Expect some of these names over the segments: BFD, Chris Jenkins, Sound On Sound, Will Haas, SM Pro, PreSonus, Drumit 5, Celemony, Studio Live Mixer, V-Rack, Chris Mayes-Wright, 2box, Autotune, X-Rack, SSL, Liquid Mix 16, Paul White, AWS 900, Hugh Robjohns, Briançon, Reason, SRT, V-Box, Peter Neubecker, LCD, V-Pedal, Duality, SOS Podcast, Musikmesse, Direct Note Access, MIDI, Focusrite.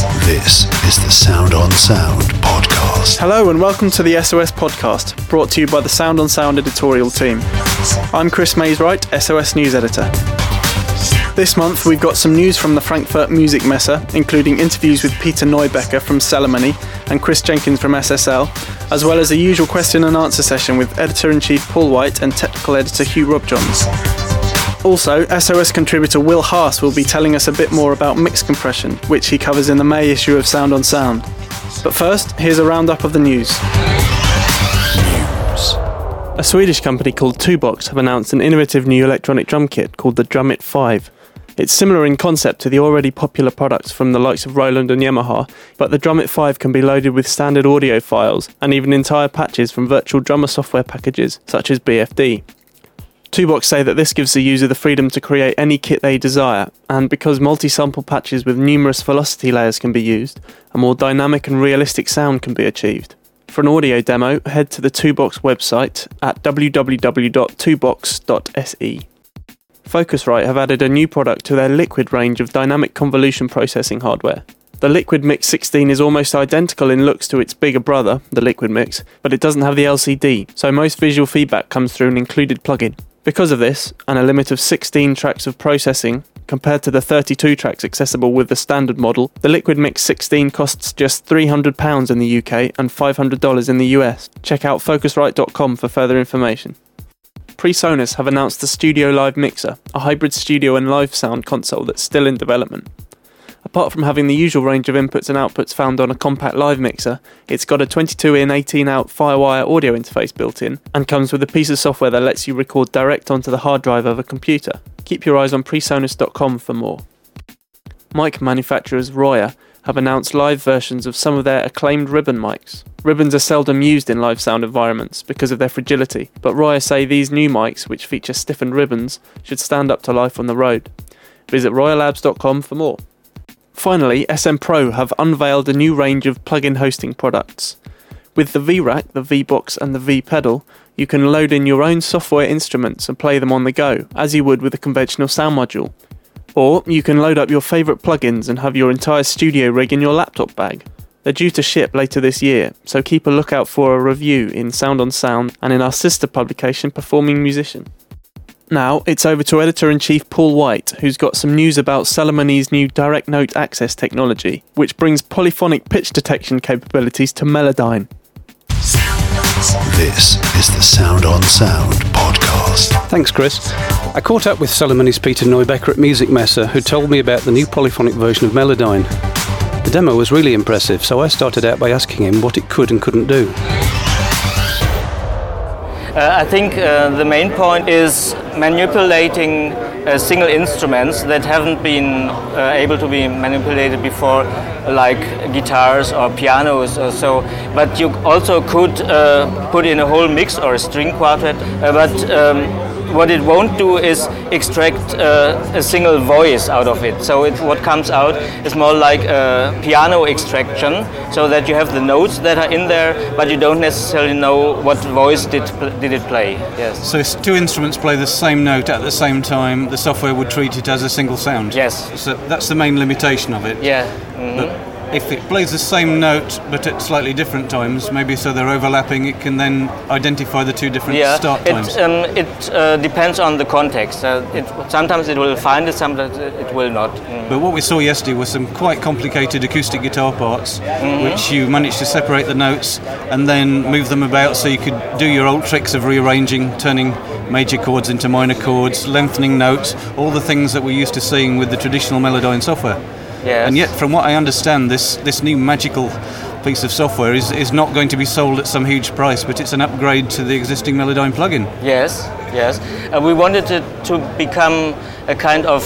Jenkins. This is the Sound On Sound Podcast. Hello and welcome to the SOS Podcast, brought to you by the Sound On Sound editorial team. I'm Chris Mayes-Wright, SOS News Editor. This month we've got some news from the Frankfurt Musikmesse, including interviews with Peter Neubecker from Celemony and Chris Jenkins from SSL, as well as a usual question and answer session with Editor-in-Chief Paul White and Technical Editor Hugh Robjohns. Also, SOS contributor Will Haas will be telling us a bit more about mix compression, which he covers in the May issue of Sound On Sound. But first, here's a roundup of the news. A Swedish company called 2box have announced an innovative new electronic drum kit called the Drumit 5. It's similar in concept to the already popular products from the likes of Roland and Yamaha, but the Drumit 5 can be loaded with standard audio files and even entire patches from virtual drummer software packages such as BFD. 2box say that this gives the user the freedom to create any kit they desire, and because multi-sample patches with numerous velocity layers can be used, a more dynamic and realistic sound can be achieved. For an audio demo, head to the 2box website at www.2box.se. Focusrite have added a new product to their Liquid range of dynamic convolution processing hardware. The Liquid Mix 16 is almost identical in looks to its bigger brother, the Liquid Mix, but it doesn't have the LCD, so most visual feedback comes through an included plugin. Because of this, and a limit of 16 tracks of processing, compared to the 32 tracks accessible with the standard model, the Liquid Mix 16 costs just £300 in the UK and $500 in the US. Check out Focusrite.com for further information. PreSonus have announced the Studio Live Mixer, a hybrid studio and live sound console that's still in development. Apart from having the usual range of inputs and outputs found on a compact live mixer, it's got a 22-in, 18-out Firewire audio interface built in, and comes with a piece of software that lets you record direct onto the hard drive of a computer. Keep your eyes on PreSonus.com for more. Mic manufacturers Royer have announced live versions of some of their acclaimed ribbon mics. Ribbons are seldom used in live sound environments because of their fragility, but Royer say these new mics, which feature stiffened ribbons, should stand up to life on the road. Visit royerlabs.com for more. Finally, SM Pro have unveiled a new range of plugin hosting products. With the V-Rack, the V-Box and the V-Pedal, you can load in your own software instruments and play them on the go, as you would with a conventional sound module. Or you can load up your favourite plugins and have your entire studio rig in your laptop bag. They're due to ship later this year, so keep a lookout for a review in Sound On Sound and in our sister publication Performing Musician. Now, it's over to Editor-in-Chief Paul White, who's got some news about Celemony's new Direct Note Access technology, which brings polyphonic pitch detection capabilities to Melodyne. This is the Sound On Sound Podcast. Thanks, Chris. I caught up with Celemony's Peter Neubecker at Musikmesse, who told me about the new polyphonic version of Melodyne. The demo was really impressive, so I started out by asking him what it could and couldn't do. I think the main point is manipulating single instruments that haven't been able to be manipulated before, like guitars or pianos or so. But you also could put in a whole mix or a string quartet, what it won't do is extract a single voice out of it. So what comes out is more like a piano extraction, so that you have the notes that are in there, but you don't necessarily know what voice did it play. Yes. So if two instruments play the same note at the same time, the software would treat it as a single sound. Yes. So that's the main limitation of it. Yeah. Mm-hmm. But if it plays the same note but at slightly different times, maybe so they're overlapping, it can then identify the two different start times. It depends on the context. Sometimes it will find it, sometimes it will not. Mm. But what we saw yesterday was some quite complicated acoustic guitar parts, which you managed to separate the notes and then move them about, so you could do your old tricks of rearranging, turning major chords into minor chords, lengthening notes, all the things that we're used to seeing with the traditional Melodyne software. Yes. And yet, from what I understand, this new magical piece of software is not going to be sold at some huge price, but it's an upgrade to the existing Melodyne plugin. Yes, yes. We wanted it to become a kind of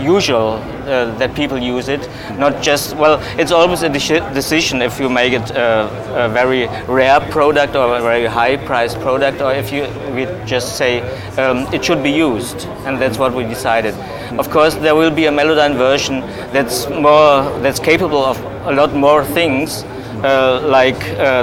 usual that people use it, not just, well, it's always a decision if you make it a very rare product or a very high-priced product, or if we just say it should be used, and that's what we decided. Of course, there will be a Melodyne version that's capable of a lot more things,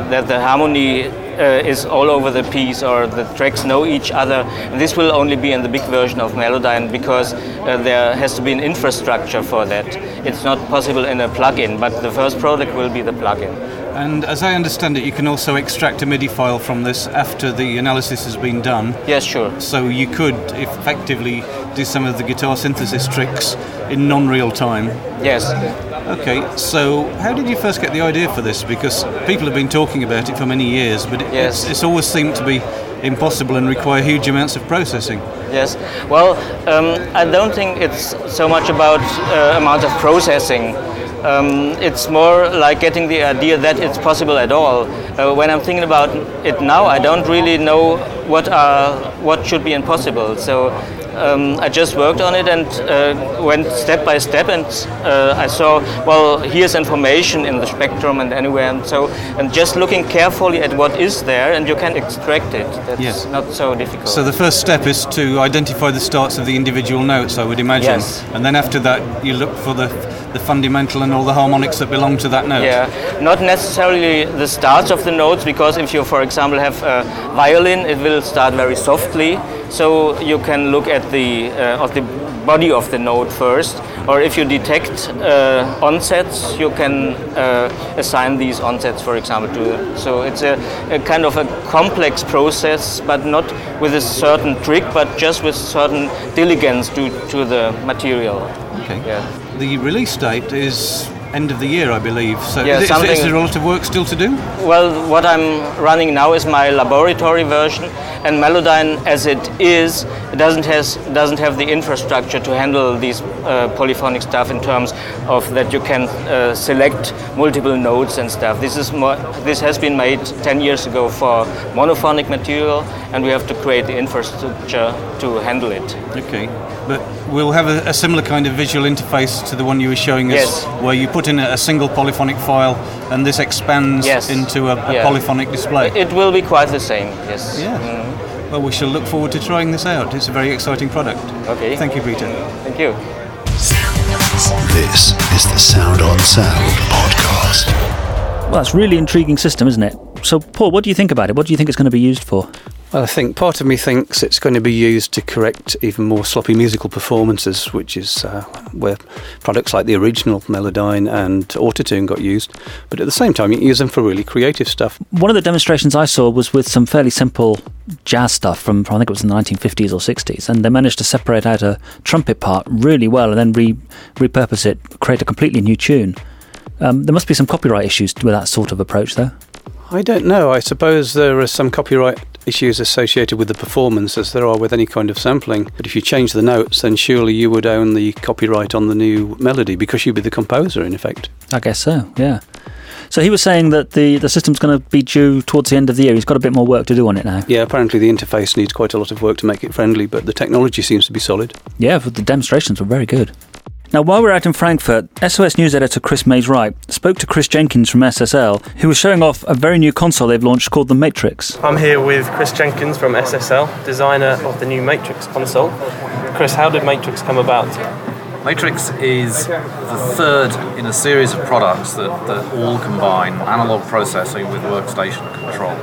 that the harmony is all over the piece, or the tracks know each other. And this will only be in the big version of Melodyne, because there has to be an infrastructure for that. It's not possible in a plugin, but the first product will be the plugin. And as I understand it, you can also extract a MIDI file from this after the analysis has been done. Yes, sure. So you could effectively do some of the guitar synthesis tricks in non-real time. Yes. Okay, so how did you first get the idea for this? Because people have been talking about it for many years, but it's always seemed to be impossible and require huge amounts of processing. Yes, well, I don't think it's so much about amount of processing. It's more like getting the idea that it's possible at all. When I'm thinking about it now, I don't really know what should be impossible. So I just worked on it and went step by step, and I saw, well, here's information in the spectrum and anywhere, and just looking carefully at what is there, and you can extract it. That's not so difficult. So the first step is to identify the starts of the individual notes, I would imagine. Yes. And then after that, you look for the fundamental and all the harmonics that belong to that note. Yeah, not necessarily the starts of the notes, because if you, for example, have a violin, it will start very softly. So you can look at the body of the note first, or if you detect onsets, you can assign these onsets, for example, to. So it's a kind of a complex process, but not with a certain trick, but just with certain diligence to the material. Okay. Yeah. The release date is end of the year, I believe. So yeah, is there a lot of work still to do? Well, what I'm running now is my laboratory version, and Melodyne, as it is, doesn't have the infrastructure to handle these polyphonic stuff in terms of that you can select multiple notes and stuff. This has been made 10 years ago for monophonic material, and we have to create the infrastructure to handle it. Okay, but we'll have a similar kind of visual interface to the one you were showing us, where you put in a single polyphonic file, and this expands into a polyphonic display. It will be quite the same, yes. Yeah. Mm. Well, we shall look forward to trying this out. It's a very exciting product. Okay. Thank you, Peter. Thank you. This is the Sound on Sound podcast. Well, that's a really intriguing system, isn't it? So, Paul, what do you think about it? What do you think it's going to be used for? Well, I think part of me thinks it's going to be used to correct even more sloppy musical performances, which is where products like the original Melodyne and Autotune got used. But at the same time, you can use them for really creative stuff. One of the demonstrations I saw was with some fairly simple jazz stuff from I think it was the 1950s or 60s, and they managed to separate out a trumpet part really well and then repurpose it, create a completely new tune. There must be some copyright issues with that sort of approach, though. I don't know. I suppose there are some copyright issues associated with the performance, as there are with any kind of sampling. But if you change the notes, then surely you would own the copyright on the new melody, because you'd be the composer, in effect. I guess so, yeah. So he was saying that the system's going to be due towards the end of the year. He's got a bit more work to do on it now. Yeah, apparently the interface needs quite a lot of work to make it friendly, but the technology seems to be solid. Yeah, the demonstrations were very good. Now, while we're out in Frankfurt, SOS news editor Chris Mayes-Wright spoke to Chris Jenkins from SSL, who was showing off a very new console they've launched called the Matrix. I'm here with Chris Jenkins from SSL, designer of the new Matrix console. Chris, how did Matrix come about? Matrix is the third in a series of products that all combine analog processing with workstation control.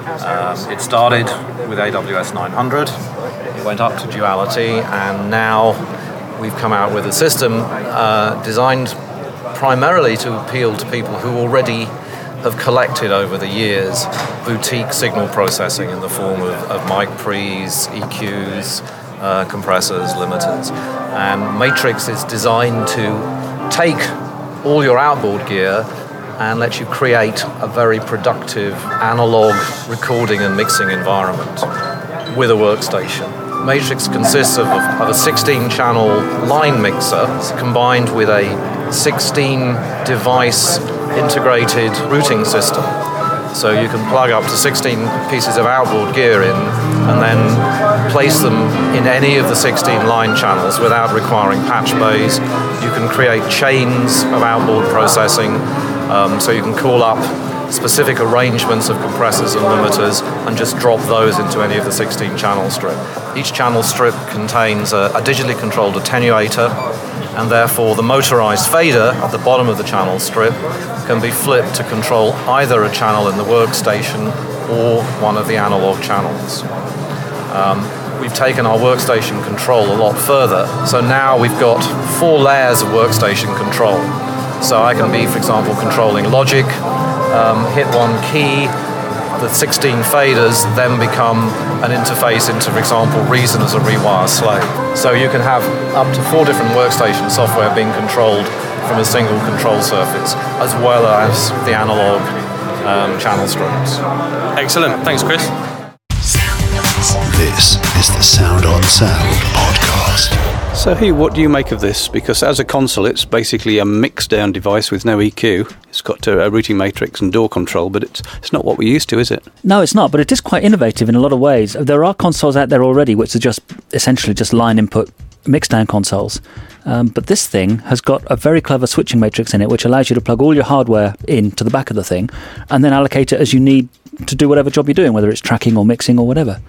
It started with AWS 900, it went up to Duality, and now we've come out with a system designed primarily to appeal to people who already have collected over the years boutique signal processing in the form of mic pre's, EQs, compressors, limiters. And Matrix is designed to take all your outboard gear and let you create a very productive analog recording and mixing environment with a workstation. Matrix consists of a 16-channel line mixer combined with a 16-device integrated routing system. So you can plug up to 16 pieces of outboard gear in and then place them in any of the 16 line channels without requiring patch bays. You can create chains of outboard processing, so you can call up specific arrangements of compressors and limiters and just drop those into any of the 16 channel strip. Each channel strip contains a digitally controlled attenuator and therefore the motorized fader at the bottom of the channel strip can be flipped to control either a channel in the workstation or one of the analog channels. We've taken our workstation control a lot further, so now we've got 4 layers of workstation control. So I can be, for example, controlling logic, hit one key, the 16 faders then become an interface into, for example, Reason as a rewire slave. So you can have up to 4 different workstation software being controlled from a single control surface, as well as the analog channel strings. Excellent. Thanks, Chris. This is the Sound On Sound podcast. So Hugh, what do you make of this? Because as a console, it's basically a mix-down device with no EQ. It's got a routing matrix and door control, but it's not what we're used to, is it? No, it's not, but it is quite innovative in a lot of ways. There are consoles out there already which are just essentially just line input mixdown consoles, but this thing has got a very clever switching matrix in it, which allows you to plug all your hardware in to the back of the thing and then allocate it as you need to do whatever job you're doing, whether it's tracking or mixing or whatever.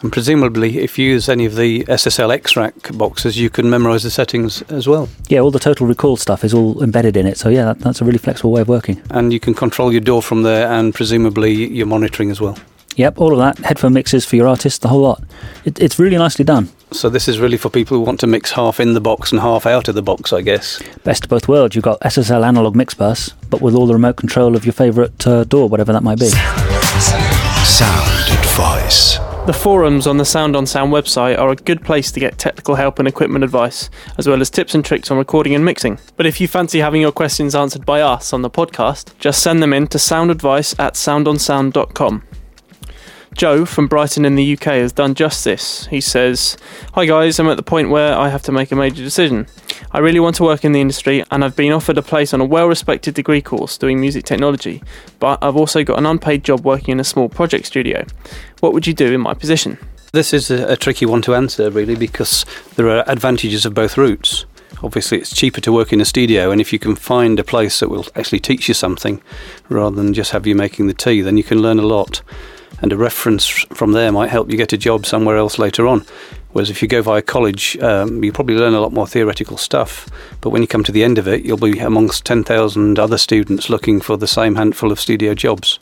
And presumably, if you use any of the SSL X-Rack boxes, you can memorise the settings as well. Yeah, all the total recall stuff is all embedded in it. So yeah, that's a really flexible way of working. And you can control your door from there and presumably your monitoring as well. Yep, all of that. Headphone mixes for your artists, the whole lot. It's really nicely done. So this is really for people who want to mix half in the box and half out of the box, I guess. Best of both worlds. You've got SSL analog mix bus, but with all the remote control of your favourite door, whatever that might be. Sound advice. The forums on the Sound On Sound website are a good place to get technical help and equipment advice, as well as tips and tricks on recording and mixing. But if you fancy having your questions answered by us on the podcast, just send them in to soundadvice@soundonsound.com. Joe from Brighton in the UK has done just this. He says, "Hi guys, I'm at the point where I have to make a major decision. I really want to work in the industry and I've been offered a place on a well-respected degree course doing music technology, but I've also got an unpaid job working in a small project studio. What would you do in my position?" This is a tricky one to answer, really, because there are advantages of both routes. Obviously, it's cheaper to work in a studio, and if you can find a place that will actually teach you something rather than just have you making the tea, then you can learn a lot. And a reference from there might help you get a job somewhere else later on. Whereas if you go via college, you probably learn a lot more theoretical stuff. But when you come to the end of it, you'll be amongst 10,000 other students looking for the same handful of studio jobs.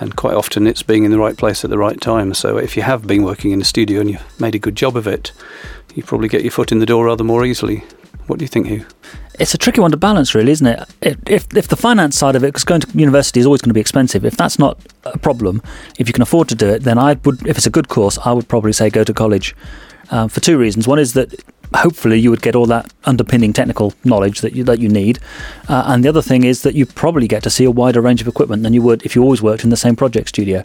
And quite often it's being in the right place at the right time. So if you have been working in a studio and you've made a good job of it, you probably get your foot in the door rather more easily. What do you think, Hugh? It's a tricky one to balance, really, isn't it? If the finance side of it, because going to university is always going to be expensive, if that's not a problem, if you can afford to do it, then I would, if it's a good course, I would probably say go to college for 2 reasons. One is that hopefully you would get all that underpinning technical knowledge that you need. And the other thing is that you probably get to see a wider range of equipment than you would if you always worked in the same project studio.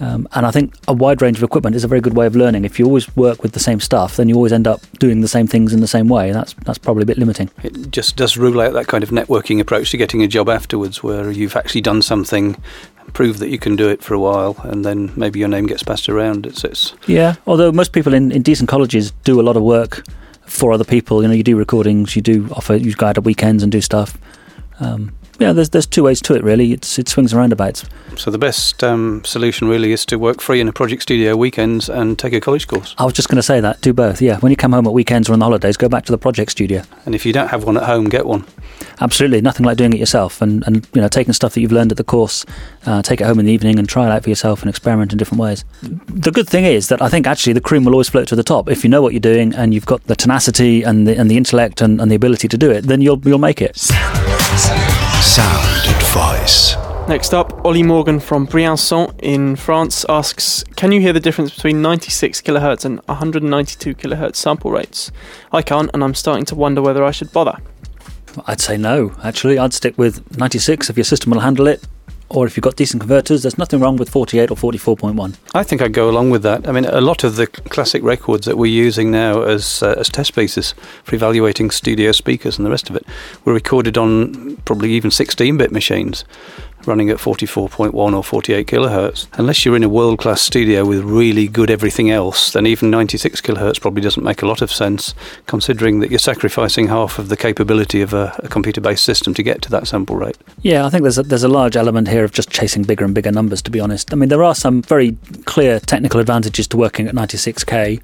And I think a wide range of equipment is a very good way of learning. If you always work with the same stuff, then you always end up doing the same things in the same way. That's probably a bit limiting. It just does rule out that kind of networking approach to getting a job afterwards, where you've actually done something, prove that you can do it for a while, and then maybe your name gets passed around. Yeah, although most people in decent colleges do a lot of work for other people. You know, you do recordings, you go out at weekends and do stuff. Yeah, there's 2 ways to it, really. It swings and roundabouts. So the best solution, really, is to work free in a project studio weekends and take a college course. I was just going to say that. Do both, yeah. When you come home at weekends or on the holidays, go back to the project studio. And if you don't have one at home, get one. Absolutely. Nothing like doing it yourself. And you know, taking stuff that you've learned at the course, take it home in the evening and try it out for yourself and experiment in different ways. The good thing is that I think, actually, the cream will always float to the top. If you know what you're doing and you've got the tenacity and the intellect and the ability to do it, then you'll make it. Sound advice. Next up, Ollie Morgan from Briançon in France asks, "Can you hear the difference between 96 kHz and 192 kHz sample rates? I can't, and I'm starting to wonder whether I should bother." I'd say no, actually. I'd stick with 96 if your system will handle it, or if you've got decent converters. There's nothing wrong with 48 or 44.1. I think I'd go along with that. I mean, a lot of the classic records that we're using now as test pieces for evaluating studio speakers and the rest of it were recorded on probably even 16-bit machines running at 44.1 or 48 kilohertz. Unless you're in a world-class studio with really good everything else, then even 96 kilohertz probably doesn't make a lot of sense, considering that you're sacrificing half of the capability of a computer-based system to get to that sample rate. Yeah, I think there's a large element here of just chasing bigger and bigger numbers, to be honest. I mean, there are some very clear technical advantages to working at 96K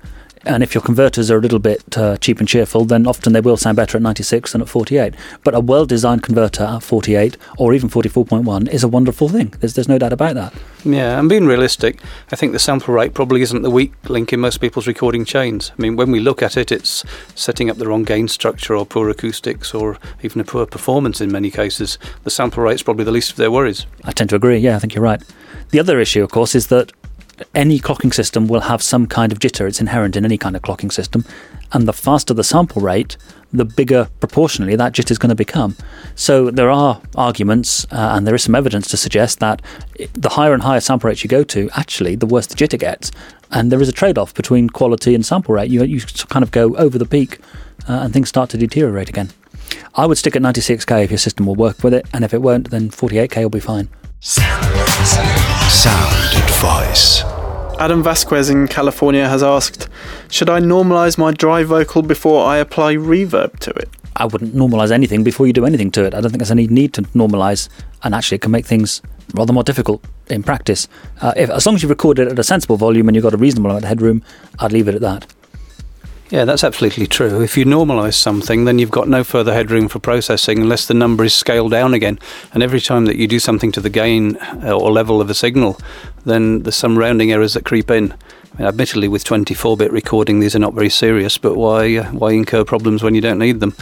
And if your converters are a little bit cheap and cheerful, then often they will sound better at 96 than at 48. But a well-designed converter at 48 or even 44.1 is a wonderful thing. There's no doubt about that. Yeah, and being realistic, I think the sample rate probably isn't the weak link in most people's recording chains. I mean, when we look at it, it's setting up the wrong gain structure or poor acoustics or even a poor performance in many cases. The sample rate's probably the least of their worries. I tend to agree. Yeah, I think you're right. The other issue, of course, is that any clocking system will have some kind of jitter. It's inherent in any kind of clocking system. And the faster the sample rate, the bigger proportionally that jitter is going to become. So there are arguments and there is some evidence to suggest that the higher and higher sample rates you go to, actually, the worse the jitter gets. And there is a trade-off between quality and sample rate. You kind of go over the peak and things start to deteriorate again. I would stick at 96K if your system will work with it. And if it won't, then 48K will be fine. Sound advice. Adam Vasquez in California has asked, should I normalise my dry vocal before I apply reverb to it? I wouldn't normalise anything before you do anything to it. I don't think there's any need to normalise, and actually it can make things rather more difficult in practice. As long as you record it at a sensible volume and you've got a reasonable amount of headroom, I'd leave it at that. Yeah, that's absolutely true. If you normalise something, then you've got no further headroom for processing unless the number is scaled down again. And every time that you do something to the gain or level of a signal, then there's some rounding errors that creep in. I mean, admittedly, with 24-bit recording, these are not very serious, but why incur problems when you don't need them?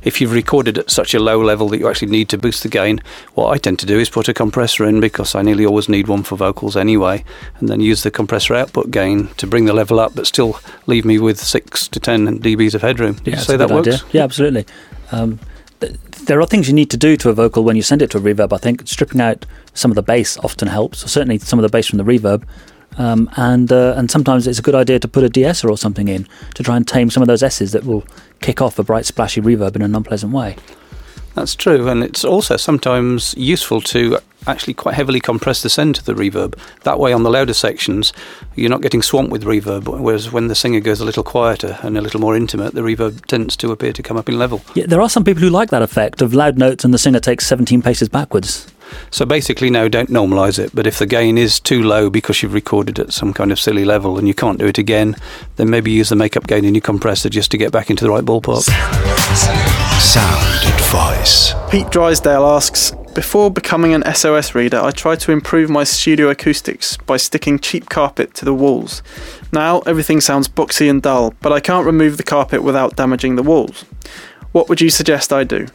If you've recorded at such a low level that you actually need to boost the gain, what I tend to do is put a compressor in, because I nearly always need one for vocals anyway, and then use the compressor output gain to bring the level up but still leave me with 6 to 10 dBs of headroom. Did you say that works? Idea. Yeah, absolutely. There are things you need to do to a vocal when you send it to a reverb, I think. Stripping out some of the bass often helps, or certainly some of the bass from the reverb. And sometimes it's a good idea to put a de-esser or something in to try and tame some of those S's that will kick off a bright, splashy reverb in an unpleasant way. That's true, and it's also sometimes useful to actually quite heavily compress the send to the reverb. That way, on the louder sections, you're not getting swamped with reverb, whereas when the singer goes a little quieter and a little more intimate, the reverb tends to appear to come up in level. Yeah, there are some people who like that effect of loud notes and the singer takes 17 paces backwards. So basically, no, don't normalise it, but if the gain is too low because you've recorded at some kind of silly level and you can't do it again, then maybe use the makeup gain in your compressor just to get back into the right ballpark. Sound advice. Pete Drysdale asks, before becoming an SOS reader, I tried to improve my studio acoustics by sticking cheap carpet to the walls. Now everything sounds boxy and dull, but I can't remove the carpet without damaging the walls. What would you suggest I do?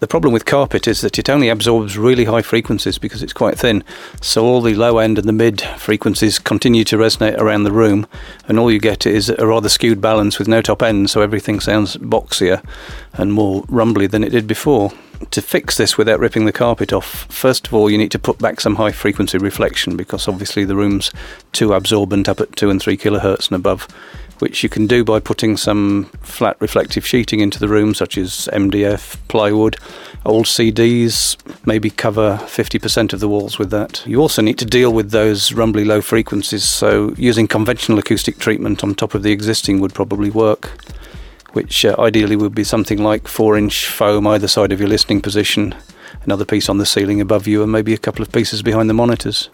The problem with carpet is that it only absorbs really high frequencies because it's quite thin, so all the low end and the mid frequencies continue to resonate around the room, and all you get is a rather skewed balance with no top end, so everything sounds boxier and more rumbly than it did before. To fix this without ripping the carpet off, first of all you need to put back some high frequency reflection, because obviously the room's too absorbent up at 2 and 3 kilohertz and above, which you can do by putting some flat reflective sheeting into the room, such as MDF, plywood, old CDs, maybe cover 50% of the walls with that. You also need to deal with those rumbly low frequencies, so using conventional acoustic treatment on top of the existing would probably work, which ideally would be something like 4-inch foam either side of your listening position, another piece on the ceiling above you, and maybe a couple of pieces behind the monitors.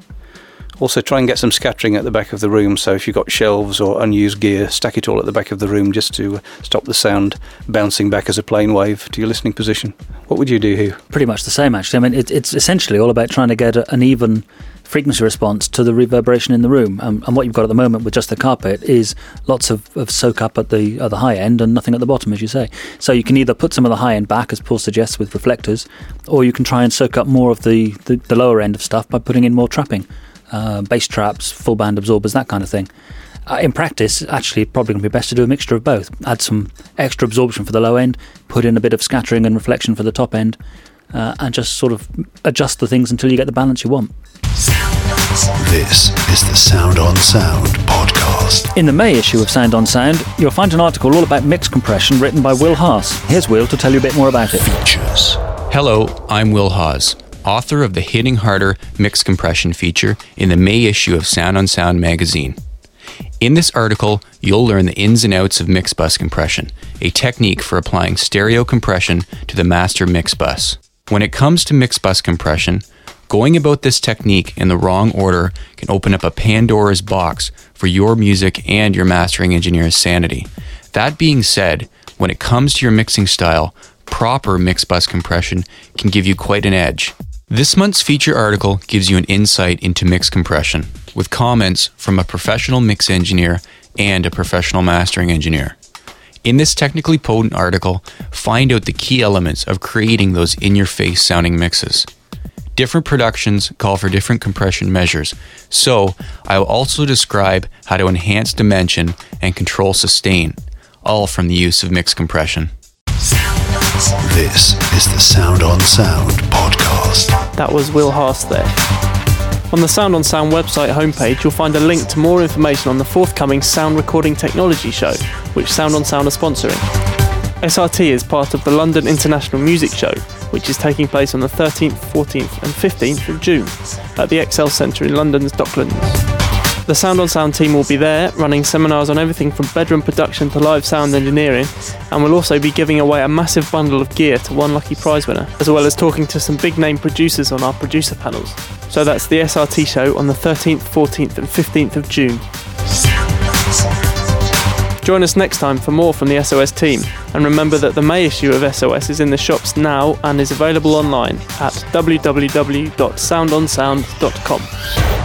Also, try and get some scattering at the back of the room, so if you've got shelves or unused gear, stack it all at the back of the room just to stop the sound bouncing back as a plane wave to your listening position. What would you do, Hugh? Pretty much the same, actually. I mean, it's essentially all about trying to get an even frequency response to the reverberation in the room, and what you've got at the moment with just the carpet is lots of soak up at the high end and nothing at the bottom, as you say. So you can either put some of the high end back, as Paul suggests, with reflectors, or you can try and soak up more of the lower end of stuff by putting in more trapping. Bass traps, full band absorbers, that kind of thing. In practice, actually, probably going to be best to do a mixture of both. Add some extra absorption for the low end, put in a bit of scattering and reflection for the top end, and just sort of adjust the things until you get the balance you want. This is the Sound On Sound podcast. In the May issue of Sound On Sound, you'll find an article all about mix compression written by Will Haas. Here's Will to tell you a bit more about it. Features. Hello, I'm Will Haas, author of the Hitting Harder Mix Compression feature in the May issue of Sound on Sound magazine. In this article, you'll learn the ins and outs of mix bus compression, a technique for applying stereo compression to the master mix bus. When it comes to mix bus compression, Going about this technique in the wrong order can open up a Pandora's box for your music and your mastering engineer's sanity. That being said, when it comes to your mixing style, proper mix bus compression can give you quite an edge. This month's feature article gives you an insight into mix compression, with comments from a professional mix engineer and a professional mastering engineer. In this technically potent article, find out the key elements of creating those in-your-face sounding mixes. Different productions call for different compression measures, so I will also describe how to enhance dimension and control sustain, all from the use of mix compression. This is the Sound On Sound podcast. That was Will Haas there. On the Sound On Sound website homepage, you'll find a link to more information on the forthcoming Sound Recording Technology Show, which Sound On Sound are sponsoring. SRT is part of the London International Music Show, which is taking place on the 13th, 14th and 15th of June at the XL Centre in London's Docklands. The Sound On Sound team will be there, running seminars on everything from bedroom production to live sound engineering, and will also be giving away a massive bundle of gear to one lucky prize winner, as well as talking to some big name producers on our producer panels. So that's the SRT show on the 13th, 14th and 15th of June. Join us next time for more from the SOS team, and remember that the May issue of SOS is in the shops now and is available online at www.soundonsound.com.